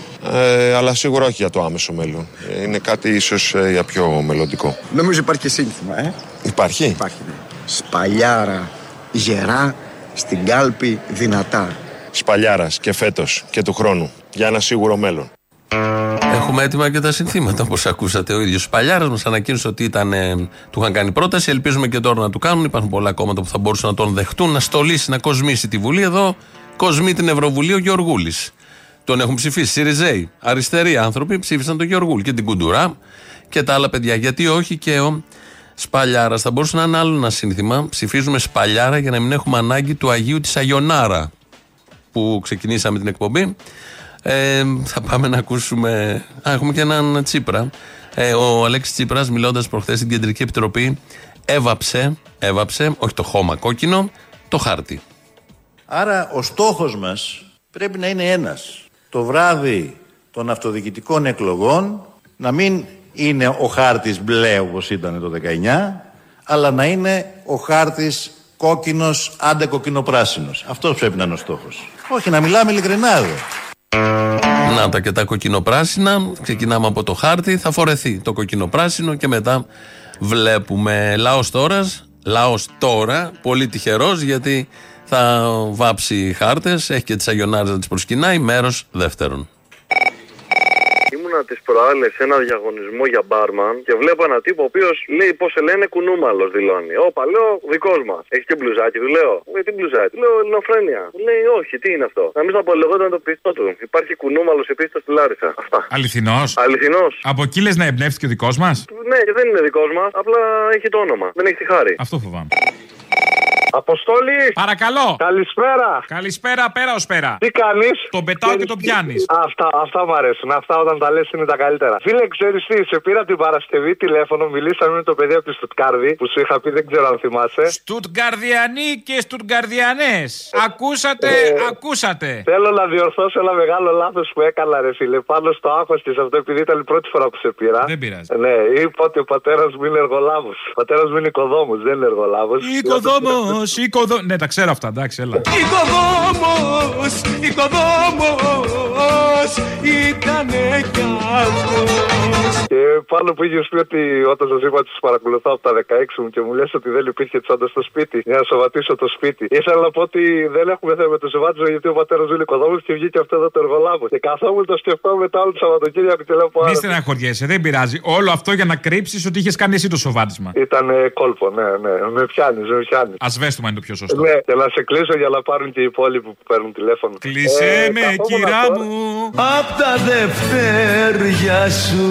αλλά σίγουρα όχι για το άμεσο μέλλον. Είναι κάτι ίσως για πιο μελλοντικό. Νομίζω υπάρχει και σύνθημα, Υπάρχει. Υπάρχει, ναι. Σπαλιάρα, γερά, στην κάλπη δυνατά. Σπαλιάρας και φέτος και του χρόνου, για ένα σίγουρο μέλλον. Έχουμε έτοιμα και τα συνθήματα, όπως ακούσατε. Ο ίδιος ο Παλιάρας μας ανακοίνωσε ότι του είχαν κάνει πρόταση. Ελπίζουμε και τώρα να του κάνουν. Υπάρχουν πολλά κόμματα που θα μπορούσαν να τον δεχτούν, να στολίσει, να κοσμήσει τη Βουλή. Εδώ κοσμεί την Ευρωβουλή ο Γεωργούλης. Τον έχουν ψηφίσει Σιριζέοι, αριστεροί άνθρωποι ψήφισαν τον Γεωργούλη και την Κουντουρά και τα άλλα παιδιά. Γιατί όχι και ο Σπαλιάρας? Θα μπορούσε να είναι άλλο ένα σύνθημα. Ψηφίζουμε Σπαλιάρα για να μην έχουμε ανάγκη του Αγίου της Αγιονάρα που ξεκινήσαμε την εκπομπή. Θα πάμε να ακούσουμε. Έχουμε και έναν Τσίπρα. Ο Αλέξης Τσίπρας, μιλώντας προχθές στην Κεντρική Επιτροπή, έβαψε, όχι το χώμα κόκκινο, το χάρτη. Άρα ο στόχος μας πρέπει να είναι ένας. Το βράδυ των αυτοδιοικητικών εκλογών να μην είναι ο χάρτης μπλε όπως ήταν το 19, αλλά να είναι ο χάρτης κόκκινος, άντε κοκκινοπράσινος. Αυτός πρέπει να είναι ο στόχος. Όχι, να μιλάμε ειλικρινά εδώ. Να τα και τα κοκκινοπράσινα. Ξεκινάμε από το χάρτη. Θα φορεθεί το κοκκινοπράσινο και μετά βλέπουμε. Λαός τώρα, πολύ τυχερός, γιατί θα βάψει χάρτες. Έχει και τις Αγιονάρες να τις προσκυνάει. Μέρος δεύτερον. Τις προάλλες σε ένα διαγωνισμό για μπάρμαν και βλέπω έναν τύπο ο οποίος λέει πως σε λένε κουνούμαλος, δηλώνει. Όπα, λέω, δικός μας. Έχεις και μπλουζάκι, του λέω. Τι μπλουζάκι? Του λέω Ελληνοφρένια. Του λέει όχι, τι είναι αυτό? Να μην το απολογόταν το πιστό του. Υπάρχει κουνούμαλος επίσης στη Λάρισα. Αυτά. Αληθινός. Αληθινός. Από εκεί λες να εμπνεύστηκε ο δικός μας? Ναι, και δεν είναι δικός μας, απλά έχει το όνομα. Δεν έχει τη χάρη. Αυτό φοβάμαι. Αποστόλη! Παρακαλώ! Καλησπέρα! Καλησπέρα, πέρα ως πέρα! Τι κάνεις? Τον πετάω και τον πιάνεις. Αυτά μου αρέσουν. Αυτά όταν τα λες είναι τα καλύτερα. Φίλε, ξέρεις τι, σε πήρα την Παρασκευή τηλέφωνο, μιλήσαμε με το παιδί από τη Στουτγκάρδη που σου είχα πει, δεν ξέρω αν θυμάσαι. Στουτγκαρδιανοί και Στουτγκαρδιανές! Ακούσατε! Θέλω να διορθώσω ένα μεγάλο λάθος που έκανα, ρε φίλε, πάνω στο άγχος της αυτό, επειδή ήταν η πρώτη φορά που σε πήρα. Δεν πειράζει. Ναι, είπα ότι ο πατέρας μου είναι εργολάβος. Ο πατέρας μου είναι οικοδόμος, δεν είναι εργολάβος. Ναι, τα ξέρω αυτά, εντάξει, έλα. Οικοδόμος ήτανε κι αυτός. Και πάνω που είχες πει ότι όταν σας είπα ότι σας παρακολουθώ από τα 16 μου και μου λες ότι δεν υπήρχε τσάντα στο σπίτι, για να σοβατήσω το σπίτι, ήθελα να πω ότι δεν έχουμε θέμα με το σοβάτισμα, γιατί ο πατέρας μου είναι οικοδόμος και βγήκε αυτό εδώ το εργολάβος. Και καθόμουν το σκεφτόμουν μετά όλο το Σαββατοκύριακο και λέω πάνω. Μη στεναχωριέσαι, δεν πειράζει. Όλο αυτό για να κρύψεις ότι είχες κάνει εσύ το σοβάτισμα. Ήταν κόλπο, ναι. Με πιάνει. συνέστημα είναι το πιο σωστό. Ναι, και να σε κλείσω για να πάρουν και οι υπόλοιποι που παίρνουν τηλέφωνο. Κλείσε με, κυρά μου, απ' τα δευτέρια σου.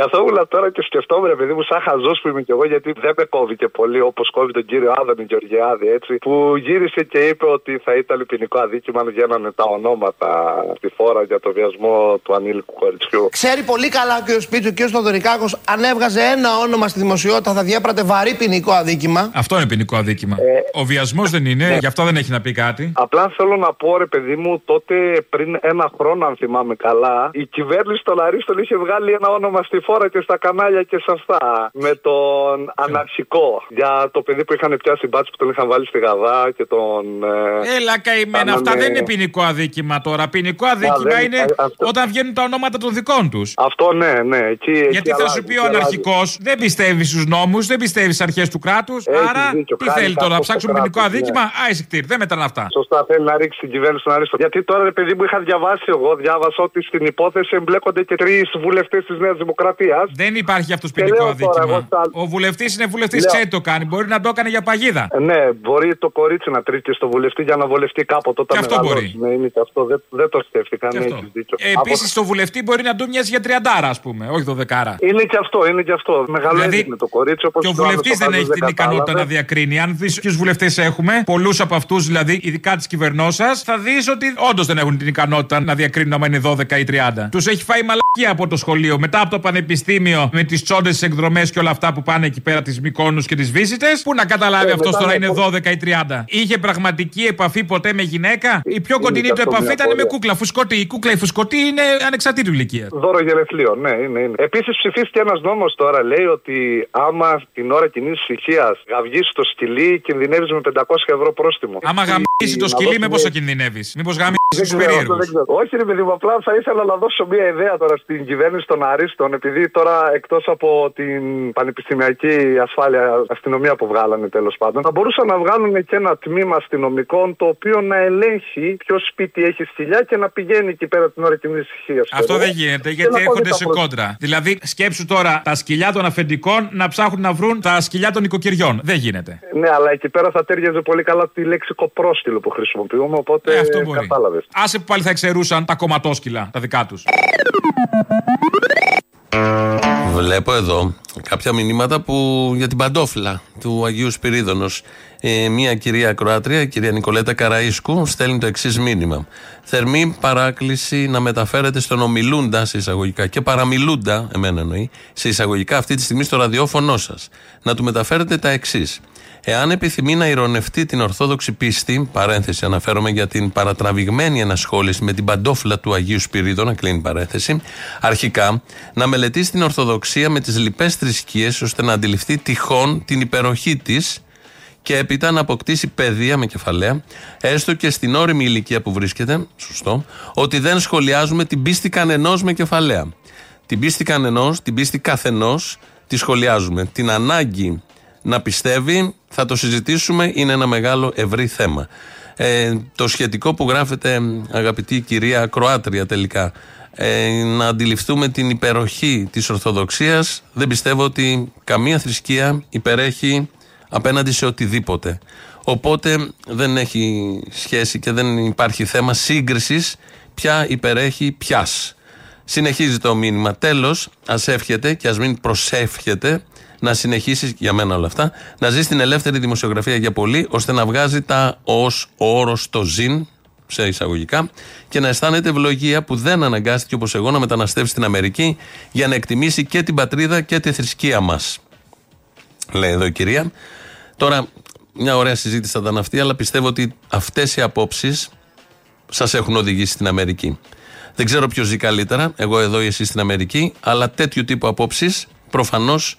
Καθόμουν τώρα και σκεφτόμουν, επειδή μου σαν χαζός που είμαι κι εγώ, γιατί δεν με κόβει και πολύ όπως κόβει τον κύριο Άδωνη Γεωργιάδη, έτσι, που γύρισε και είπε ότι θα ήταν ποινικό αδίκημα αν βγαίνανε τα ονόματα στη φόρα για το βιασμό του ανήλικου κοριτσιού. Ξέρει πολύ καλά ο κ. Σπίτσο, ο κ. Στοδωρικάκος, αν έβγαζε ένα όνομα στη δημοσιότητα θα διέπρατε βαρύ ποινικό αδίκημα. Αυτό είναι ποινικό αδίκημα. Ο βιασμός δεν είναι, γι' αυτό δεν έχει να πει κάτι. Απλά θέλω να πω, ρε παιδί μου, τότε πριν ένα χρόνο, αν θυμάμαι καλά, η κυβέρνηση των Αρίστων είχε βγάλει ένα όνομα στη φόρα και στα κανάλια και σε αυτά. Με τον αναρχικό. Για το παιδί που είχαν πιάσει μπάτσι που τον είχαν βάλει στη Γαδά και τον. Έλα καημένα, κάνανε... αυτά δεν είναι ποινικό αδίκημα τώρα. Ποινικό αδίκημα είναι όταν βγαίνουν τα ονόματα των δικών τους. Αυτό ναι, ναι. Γιατί θα σου πει ο αναρχικός, δεν πιστεύει στους νόμους, δεν πιστεύει στις αρχές του κράτους. Άρα δίκιο, τι θέλει τώρα, να ψάξουμε ποινικό αδίκημα. Άισικτήρ, δεν μετράνε αυτά. Σωστά, θέλει να ρίξει την κυβέρνηση στον Αρίστο. Γιατί τώρα, ρε παιδί μου, είχα διαβάσει εγώ, διάβασα ότι στην υπόθεση εμπλέκονται και τρεις βουλευτές της Νέας Δημοκρατίας. Δεν υπάρχει αυτό ποινικό αδίκημα. Ο βουλευτής είναι βουλευτής, ξέρει το κάνει. Μπορεί να το έκανε για παγίδα. Ναι, μπορεί το κορίτσι να τρίξει στο βουλευτή για να βολευτεί κάποτε όταν μεγαλώσει. Ναι, είναι και αυτό. Δεν το σκέφτηκα. Ναι, έχεις δίκιο. Επίσης, το βουλευτή μπορεί να του μοιάζει για 30, ας πούμε, όχι 12. Είναι και αυτό, είναι και αυτό. Μεγαλώνει δηλαδή, με το κορίτσι. Όπως και ο βουλευτής δεν έχει την ικανότητα να διακρίνει. Αν δεις ποιους βουλευτές έχουμε, πολλούς από αυτούς δηλαδή, ειδικά της κυβερνώσας, θα δεις ότι όντως δεν έχουν την ικανότητα να διακρίνουν άμα είναι 12 ή 30. Τους έχει φάει μαλακία από το σχολείο, μετά από το πανεπιστήμιο, με τις τσόντες, τις εκδρομές και όλα αυτά που πάνε εκεί πέρα, τις Μυκόνους και τις Βύσσιτες. Πού να καταλάβει αυτός τώρα είναι 12 ή 30. Είχε πραγματική επαφή ποτέ με γυναίκα. Η πιο κοντινή του επαφή ήταν με κούκλα φουσκωτή. Η κούκλα η φουσκωτή είναι ανεξαρτήτου ηλικία. Δώρο γελεθλίων, ναι, είναι. Επίσης ψηφίστηκε ένας νόμος τώρα, λέει ότι άμα την ώρα κοινής ησυχίας γαυγίσει το σκυλί, κινδυνεύεις με 500€ πρόστιμο. Άμα γαμίσει το σκυλί, με πόσο κινδυνεύεις? Μήπως γαμίσει τους περίεργους? Όχι, ρε παιδί μου, απλά θα ήθελα να δώσω μια ιδέα τώρα στην κυβέρνηση των Αρίστων, επειδή τώρα εκτός από την πανεπιστημιακή ασφάλεια αστυνομία που βγάλανε τέλος πάντων, θα μπορούσαν να βγάλουν και ένα τμήμα αστυνομικών το οποίο να ελέγχει ποιο σπίτι έχει σκυλιά και να πηγαίνει εκεί πέρα την ώρα κοινής ησυχίας. Αυτό δεν γίνεται, γιατί έρχονται σε κόντρα. Δηλαδή, σκέψου τώρα τα σκυλιά των αφεντικών να ψάχνουν να βρουν τα σκυλιά των οικοκυριών. Δεν γίνεται. Ναι, αλλά εκεί πέρα θα τέριαζε πολύ καλά τη λέξη κοπρόσκυλο που χρησιμοποιούμε, οπότε κατάλαβες. Άσε που πάλι θα εξαιρούσαν τα κομματόσκυλα, τα δικά τους. Βλέπω εδώ κάποια μηνύματα που για την παντόφυλλα του Αγίου Σπυρίδωνος. Μία κυρία ακροάτρια, η κυρία Νικολέτα Καραΐσκου, στέλνει το εξής μήνυμα. Θερμή παράκληση να μεταφέρετε στον ομιλούντα σε εισαγωγικά και παραμιλούντα, εμένα εννοεί, σε εισαγωγικά αυτή τη στιγμή στο ραδιόφωνο σας. Να του μεταφέρετε τα εξής. Εάν επιθυμεί να ηρωνευτεί την Ορθόδοξη πίστη, παρένθεση αναφέρομαι για την παρατραβηγμένη ενασχόληση με την παντόφυλλα του Αγίου Σπυρίδωνα, κλείνει παρένθεση, αρχικά να μελετήσει την Ορθοδοξία με τις λοιπές θρησκείες ώστε να αντιληφθεί τυχόν την υπεροχή της και έπειτα να αποκτήσει παιδεία με κεφαλαία, έστω και στην ώριμη ηλικία που βρίσκεται, σωστό, ότι δεν σχολιάζουμε την πίστη κανενός με κεφαλαία. Την πίστη κανενός, την πίστη καθενός, τη σχολιάζουμε. Την ανάγκη να πιστεύει, θα το συζητήσουμε, είναι ένα μεγάλο ευρύ θέμα. Το σχετικό που γράφεται, αγαπητή κυρία ακροάτρια τελικά, να αντιληφθούμε την υπεροχή της Ορθοδοξίας, δεν πιστεύω ότι καμία θρησκεία υπερέχει απέναντι σε οτιδήποτε. Οπότε δεν έχει σχέση και δεν υπάρχει θέμα σύγκρισης ποια υπερέχει ποιας. Συνεχίζει το μήνυμα. Τέλος, ας εύχεται και ας μην προσεύχεται να συνεχίσει, για μένα όλα αυτά, να ζει στην ελεύθερη δημοσιογραφία για πολύ, ώστε να βγάζει τα ως όρος το ζήν, σε εισαγωγικά, και να αισθάνεται ευλογία που δεν αναγκάστηκε όπως εγώ να μεταναστεύσει στην Αμερική για να εκτιμήσει και την πατρίδα και τη θρησκεία μας. Λέει εδώ η κυρία. Τώρα, μια ωραία συζήτηση θα ήταν αυτή, αλλά πιστεύω ότι αυτές οι απόψεις σας έχουν οδηγήσει στην Αμερική. Δεν ξέρω ποιος ζει καλύτερα, εγώ εδώ ή εσείς στην Αμερική, αλλά τέτοιου τύπου απόψεις προφανώς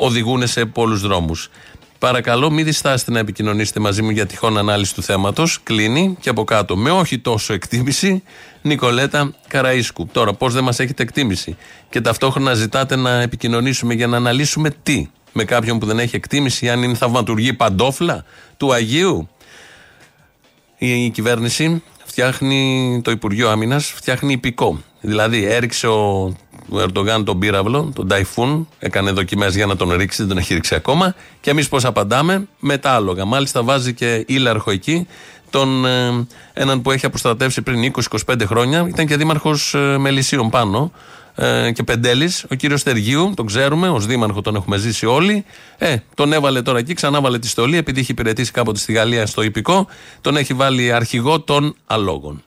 οδηγούν σε πολλούς δρόμους. Παρακαλώ, μην διστάσετε να επικοινωνήσετε μαζί μου για τυχόν ανάλυση του θέματος. Κλείνει και από κάτω, με όχι τόσο εκτίμηση, Νικολέτα Καραΐσκου. Τώρα, πώς δεν μας έχετε εκτίμηση και ταυτόχρονα ζητάτε να επικοινωνήσουμε για να αναλύσουμε τι? Με κάποιον που δεν έχει εκτίμηση, αν είναι θαυματουργή παντόφλα του Αγίου. Η κυβέρνηση φτιάχνει, το Υπουργείο Άμυνας φτιάχνει υπηκό. Δηλαδή έριξε ο του Ερντογάν τον πύραυλο, τον Ταϊφούν, έκανε δοκιμές για να τον ρίξει, δεν τον έχει ρίξει ακόμα. Και εμείς πώς απαντάμε? Με τα άλογα. Μάλιστα βάζει και ήλαρχο εκεί τον έναν που έχει αποστρατεύσει πριν 20-25 χρόνια. Ήταν και δήμαρχος Μελισσίων πάνω. Και Πεντέλης, ο κύριος Στεργίου, τον ξέρουμε, ως δήμαρχο τον έχουμε ζήσει όλοι. Τον έβαλε τώρα εκεί, ξανά βάλε τη στολή, επειδή είχε υπηρετήσει κάποτε στη Γαλλία στο Ιππικό. Τον έχει βάλει αρχηγό των αλόγων.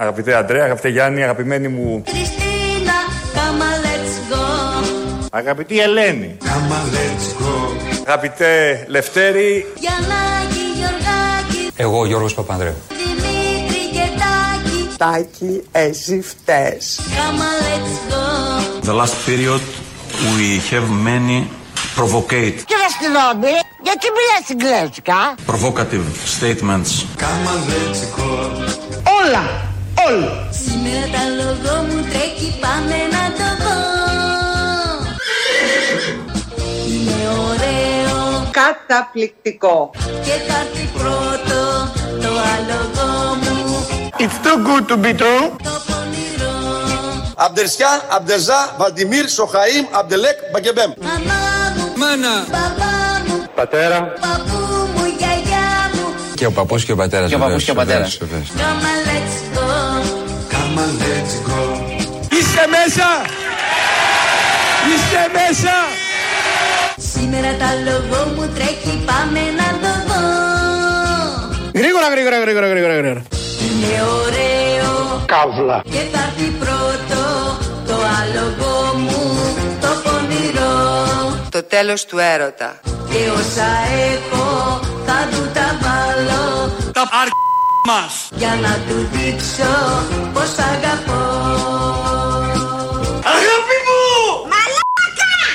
Αγαπητέ Αντρέα, αγαπητέ Γιάννη, αγαπημένη μου Χριστίνα, come let's go. Αγαπητή Ελένη, come let's go. Αγαπητέ Λευτέρη, Γιαννάκη, Γιωργάκη. Εγώ, Γιώργος Παπανδρέου. Δημήτρη και Τάκη. Τάκη, εσύ φταίς. Come let's go. The last period we have many provocate. Κύριε Σκυλόνη, γιατί μιλάς εγγλέσικα? Provocative statements. Come let's go. Όλα. Σήμερα τα λόγω μου τρέχει, πάμε να το πω. Είναι ωραίο, καταπληκτικό. Και κάτι πρώτο, το αλογό μου. It's too good to be true. Το πονηρό. Αμπτερσιάν, Αμπτερζά, Βαλτιμίρ, Σοχαΐμ, Αμπτελέκ, Μπαγκεμπέμ. Μαμά μου, μάνα, μπαμπά μου, πατέρα, παππού μου, γιαγιά μου. Και ο παππούς και ο πατέρας. Και ο παππούς και ο πατέρας. Είστε μέσα! Είστε μέσα! Σήμερα τα λόγω μου τρέχει, πάμε να το δω. Γρήγορα. Είναι ωραίο. Καύλα. Και θα έρθει πρώτο το άλογο μου, το πονηρό. Το τέλος του έρωτα. Και όσα έχω θα του τα βάλω. Τα πάρ***. Μας. Για να του δείξω πως αγαπώ. Αγάπη μου! Μαλάκα!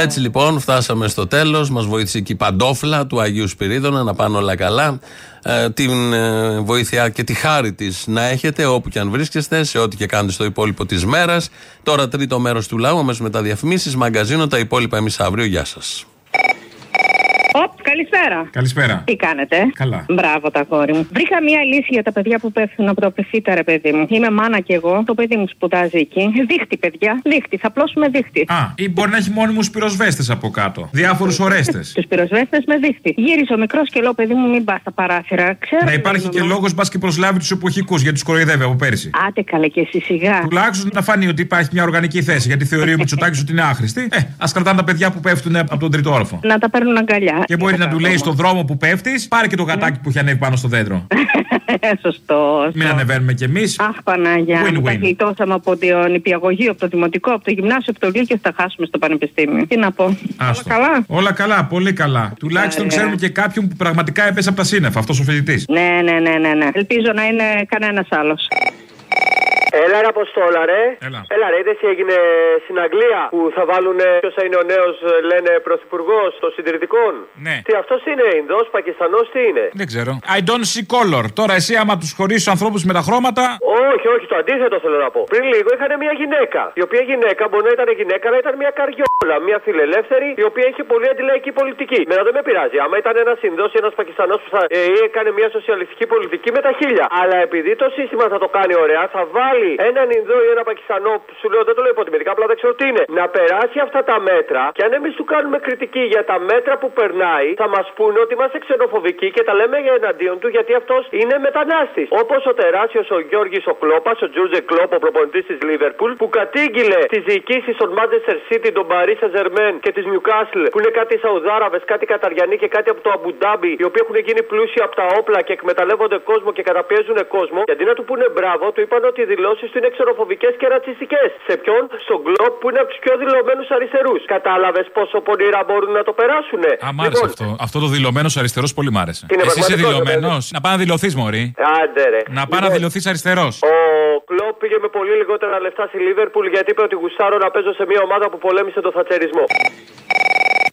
Έτσι λοιπόν φτάσαμε στο τέλος. Μας βοήθησε και η παντόφλα του Αγίου Σπυρίδωνα, να πάνε όλα καλά. Την βοήθεια και τη χάρη της να έχετε όπου και αν βρίσκεστε, σε ό,τι και κάνετε στο υπόλοιπο της μέρας. Τώρα τρίτο μέρος του λαού, αμέσως μετά διαφημίσεις, μαγκαζίνο, τα υπόλοιπα εμείς αύριο. Γεια σας. Καλησπέρα. Καλησπέρα. Τι κάνετε? Καλά. Μπράβο τα κόρη μου. Βρήκα μια λύση για τα παιδιά που πέφτουν από το πεφύτα, ρε παιδί μου. Είμαι μάνα κι εγώ. Το παιδί μου σπουδάζει εκεί. Δίχτυ, παιδιά. Δίχτυ. Θα πλώσουμε δίχτυ. Α, ή μπορεί να έχει μόνιμους πυροσβέστες από κάτω. Διάφορους ορέστες. Τους πυροσβέστες με δίχτυ. Γύρισε ο μικρός κελό, παιδί μου, μην πα στα παράθυρα. Ξέρω. Να υπάρχει και λόγος, μπα και προσλάβει τους εποχικούς, γιατί τους κοροϊδεύει από πέρσι. Άτε καλέ και εσύ σιγά. Τουλάχιστον να φανεί ότι υπάρχει μια οργανική θέση, γιατί θεωρεί ο Μητσοτάκης ότι είναι άχρηστη. Ας κρατάνε τα παιδιά που πέφτουν από τον τρίτο όροφο. Να τα παίρνουν αγκαλιά. Και μπορεί να του λέει στον δρόμο που πέφτεις, πάρε και το γατάκι που έχει ανέβει πάνω στο δέντρο. Σωστό. Μην ανεβαίνουμε κι εμείς. Αχ, Παναγιά. Τα γλιτώσαμε από το νηπιαγωγείο, από το δημοτικό, από το γυμνάσιο, από το λύκειο και θα χάσουμε στο πανεπιστήμιο. Τι να πω. Άστο. Όλα καλά. Όλα καλά, πολύ καλά. Τουλάχιστον ξέρουμε και κάποιον που πραγματικά έπεσε από τα σύννεφα, αυτός ο φοιτητής. Ναι. Ελπίζω να είναι κανένας άλλος. Έλα ρε Αποστόλα ρε. Έλα ρε, είδες τι έγινε στην Αγγλία που θα βάλουνε, ποιος θα είναι ο νέος, λένε πρωθυπουργός των συντηρητικών? Ναι. Τι αυτός είναι, Ινδός, Πακιστανός, τι είναι? Δεν ξέρω. I don't see color. Τώρα εσύ άμα τους χωρίσεις τους ανθρώπους με τα χρώματα. Όχι, το αντίθετο θέλω να πω. Πριν λίγο είχανε μια γυναίκα. Η οποία γυναίκα μπορεί να ήταν γυναίκα, αλλά ήταν μια καριόλα. Μια φιλελεύθερη, η οποία είχε πολύ αντιλαϊκή πολιτική. Μένα δεν με πειράζει. Άμα ήταν ένας Ινδός ή ένας Πακιστανός που θα έκανε μια σοσιαλιστική πολιτική με τα χίλια. Αλλά επειδή το σύστημα θα το κάνει ωραία, θα βάλει έναν Ινδό ή ένα Πακιστανό, που σου λέω δεν το λέω υποτιμητικά, απλά δεν ξέρω τι είναι, να περάσει αυτά τα μέτρα. Και αν εμείς του κάνουμε κριτική για τα μέτρα που περνάει, θα μας πούνε ότι είμαστε ξενοφοβικοί και τα λέμε για εναντίον του, γιατί αυτός είναι μετανάστης. Όπως ο τεράστιος ο Γιώργης ο Κλόπας, ο Τζούζε Κλόπ, ο προπονητής της Λίβερπουλ, που κατήγγειλε τις διοικήσεις των Manchester City, των Paris Saint-Germain και της Newcastle, που είναι κάτι Σαουδάραβες, κάτι Καταριανοί και κάτι από το Αμπουντάμπι, οι οποίοι έχουν γίνει πλούσιοι από τα όπλα και εκμεταλλεύονται κόσμο και καταπιέζουν κόσμο. Γιατί να του πούνε μπράβο, του είπαν ότι δηλώνει. δηλώσεις του είναι ξενοφοβικές και ρατσιστικές. Σε ποιον? Στον Κλοπ που είναι από τους πιο δηλωμένους αριστερούς. Κατάλαβες πόσο πονηρά μπορούν να το περάσουνε. Αμάρεσε λοιπόν, αυτό. Αυτό το δηλωμένος αριστερός πολύ μ' άρεσε. Εσύ είσαι δηλωμένος. Να πάει να δηλωθείς, μωρή. Άντε, ρε. Να πάει να δηλωθείς αριστερός. Ο Κλοπ πήγε με πολύ λιγότερα λεφτά στη Λίβερπουλ γιατί είπε ότι γουστάρω να παίζω σε μια ομάδα που πολέμησε τον θατσερισμό.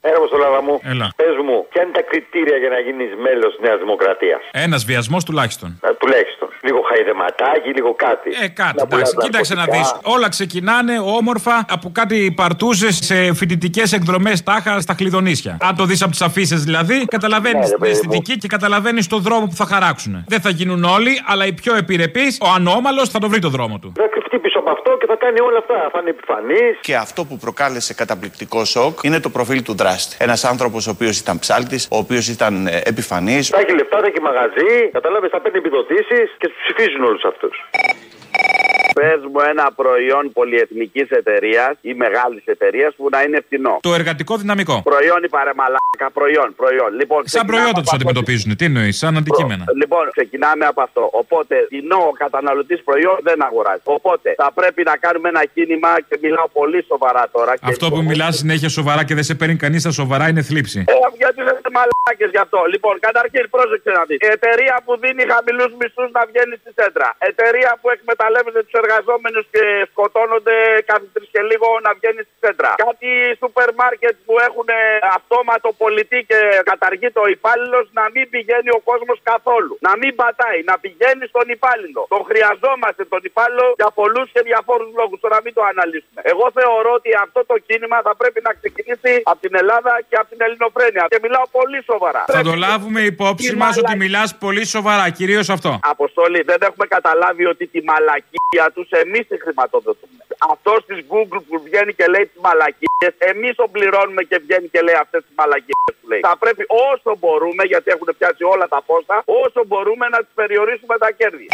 Έλα, Μοσολάδα μου. Πες μου, ποια είναι τα κριτήρια για να γίνεις μέλος της Νέας Δημοκρατίας? Ένας βιασμός τουλάχιστον. Τουλάχιστον. Λίγο χαϊδεματάκι, λίγο κάτι. Κάτι. Κοίταξε να δεις. Όλα ξεκινάνε όμορφα από κάτι παρτούζες σε φοιτητικές εκδρομές τάχα στα Χλιδονήσια. Αν το δεις από τις αφίσες δηλαδή, καταλαβαίνεις την αισθητική και καταλαβαίνεις τον δρόμο που θα χαράξουν. Δεν θα γίνουν όλοι, αλλά οι πιο επιρρεπείς, ο ανώμαλος θα το βρει το δρόμο του. Θα κρυφτεί πίσω από αυτό και θα κάνει όλα αυτά. Θα είναι επιφανής. Και αυτό που προκάλεσε καταπληκτικό σοκ είναι το προφίλ του δράστη. Ένας άνθρωπος ο οποίος ήταν ψάλτης, ο οποίος ήταν επιφανής. Τα έχει λεφτά, τα έχει μαγαζί, καταλάβες, θα παίρνει επιδοτήσεις και τους ψηφίζουν όλους αυτούς. Πες μου ένα προϊόν πολυεθνικής εταιρείας ή μεγάλης εταιρείας που να είναι φτηνό. Το εργατικό δυναμικό. Προϊόν ή παρεμαλάκα, προϊόν. Λοιπόν, σαν προϊόντα τους αντιμετωπίζουν, τι εννοείς, σαν αντικείμενα. Λοιπόν, ξεκινάμε από αυτό. Οπότε, κοινό ο καταναλωτής προϊόν δεν αγοράζει. Οπότε, θα πρέπει να κάνουμε ένα κίνημα και μιλάω πολύ σοβαρά τώρα. Αυτό που μιλάς συνέχεια σοβαρά και δεν σε παίρνει κανείς στα σοβαρά είναι θλίψη. Γιατί δεν είστε μαλάκες γι' αυτό. Λοιπόν, καταρχήν, πρόσεξε να δεις. Εταιρεία που δίνει χαμηλούς μισθούς να βγαίνει στη σέντρα. Εταιρεία που εκμεταλλεύεται τους εργαζόμενους και σκοτώνονται κάθε τρεις και λίγο να βγαίνει στη σέντρα. Κάτι σούπερ μάρκετ που έχουν αυτόματο πολιτή και καταργείται ο υπάλληλος να μην πηγαίνει ο κόσμος καθόλου. Να μην πατάει, να πηγαίνει στον υπάλληλο. Τον χρειαζόμαστε τον υπάλληλο για πολλούς και διαφόρους λόγους. Τώρα μην το αναλύσουμε. Εγώ θεωρώ ότι αυτό το κίνημα θα πρέπει να ξεκινήσει από την Ελλάδα και από την Ελληνοφρένια. Και μιλάω πολύ σοβαρά. Θα το λάβουμε υπόψη μας ότι μιλάς πολύ σοβαρά, κυρίως αυτό. Αποστολή, δεν έχουμε καταλάβει ότι τη μαλακία τους εμείς τη χρηματοδοτούμε. Αυτός της Google που βγαίνει και λέει τις μαλακίες, εμείς τον πληρώνουμε και βγαίνει και λέει αυτές τις μαλακίες που λέει. Θα πρέπει όσο μπορούμε, γιατί έχουν πιάσει όλα τα πόστα, όσο μπορούμε να τις περιορίσουμε τα κέρδη.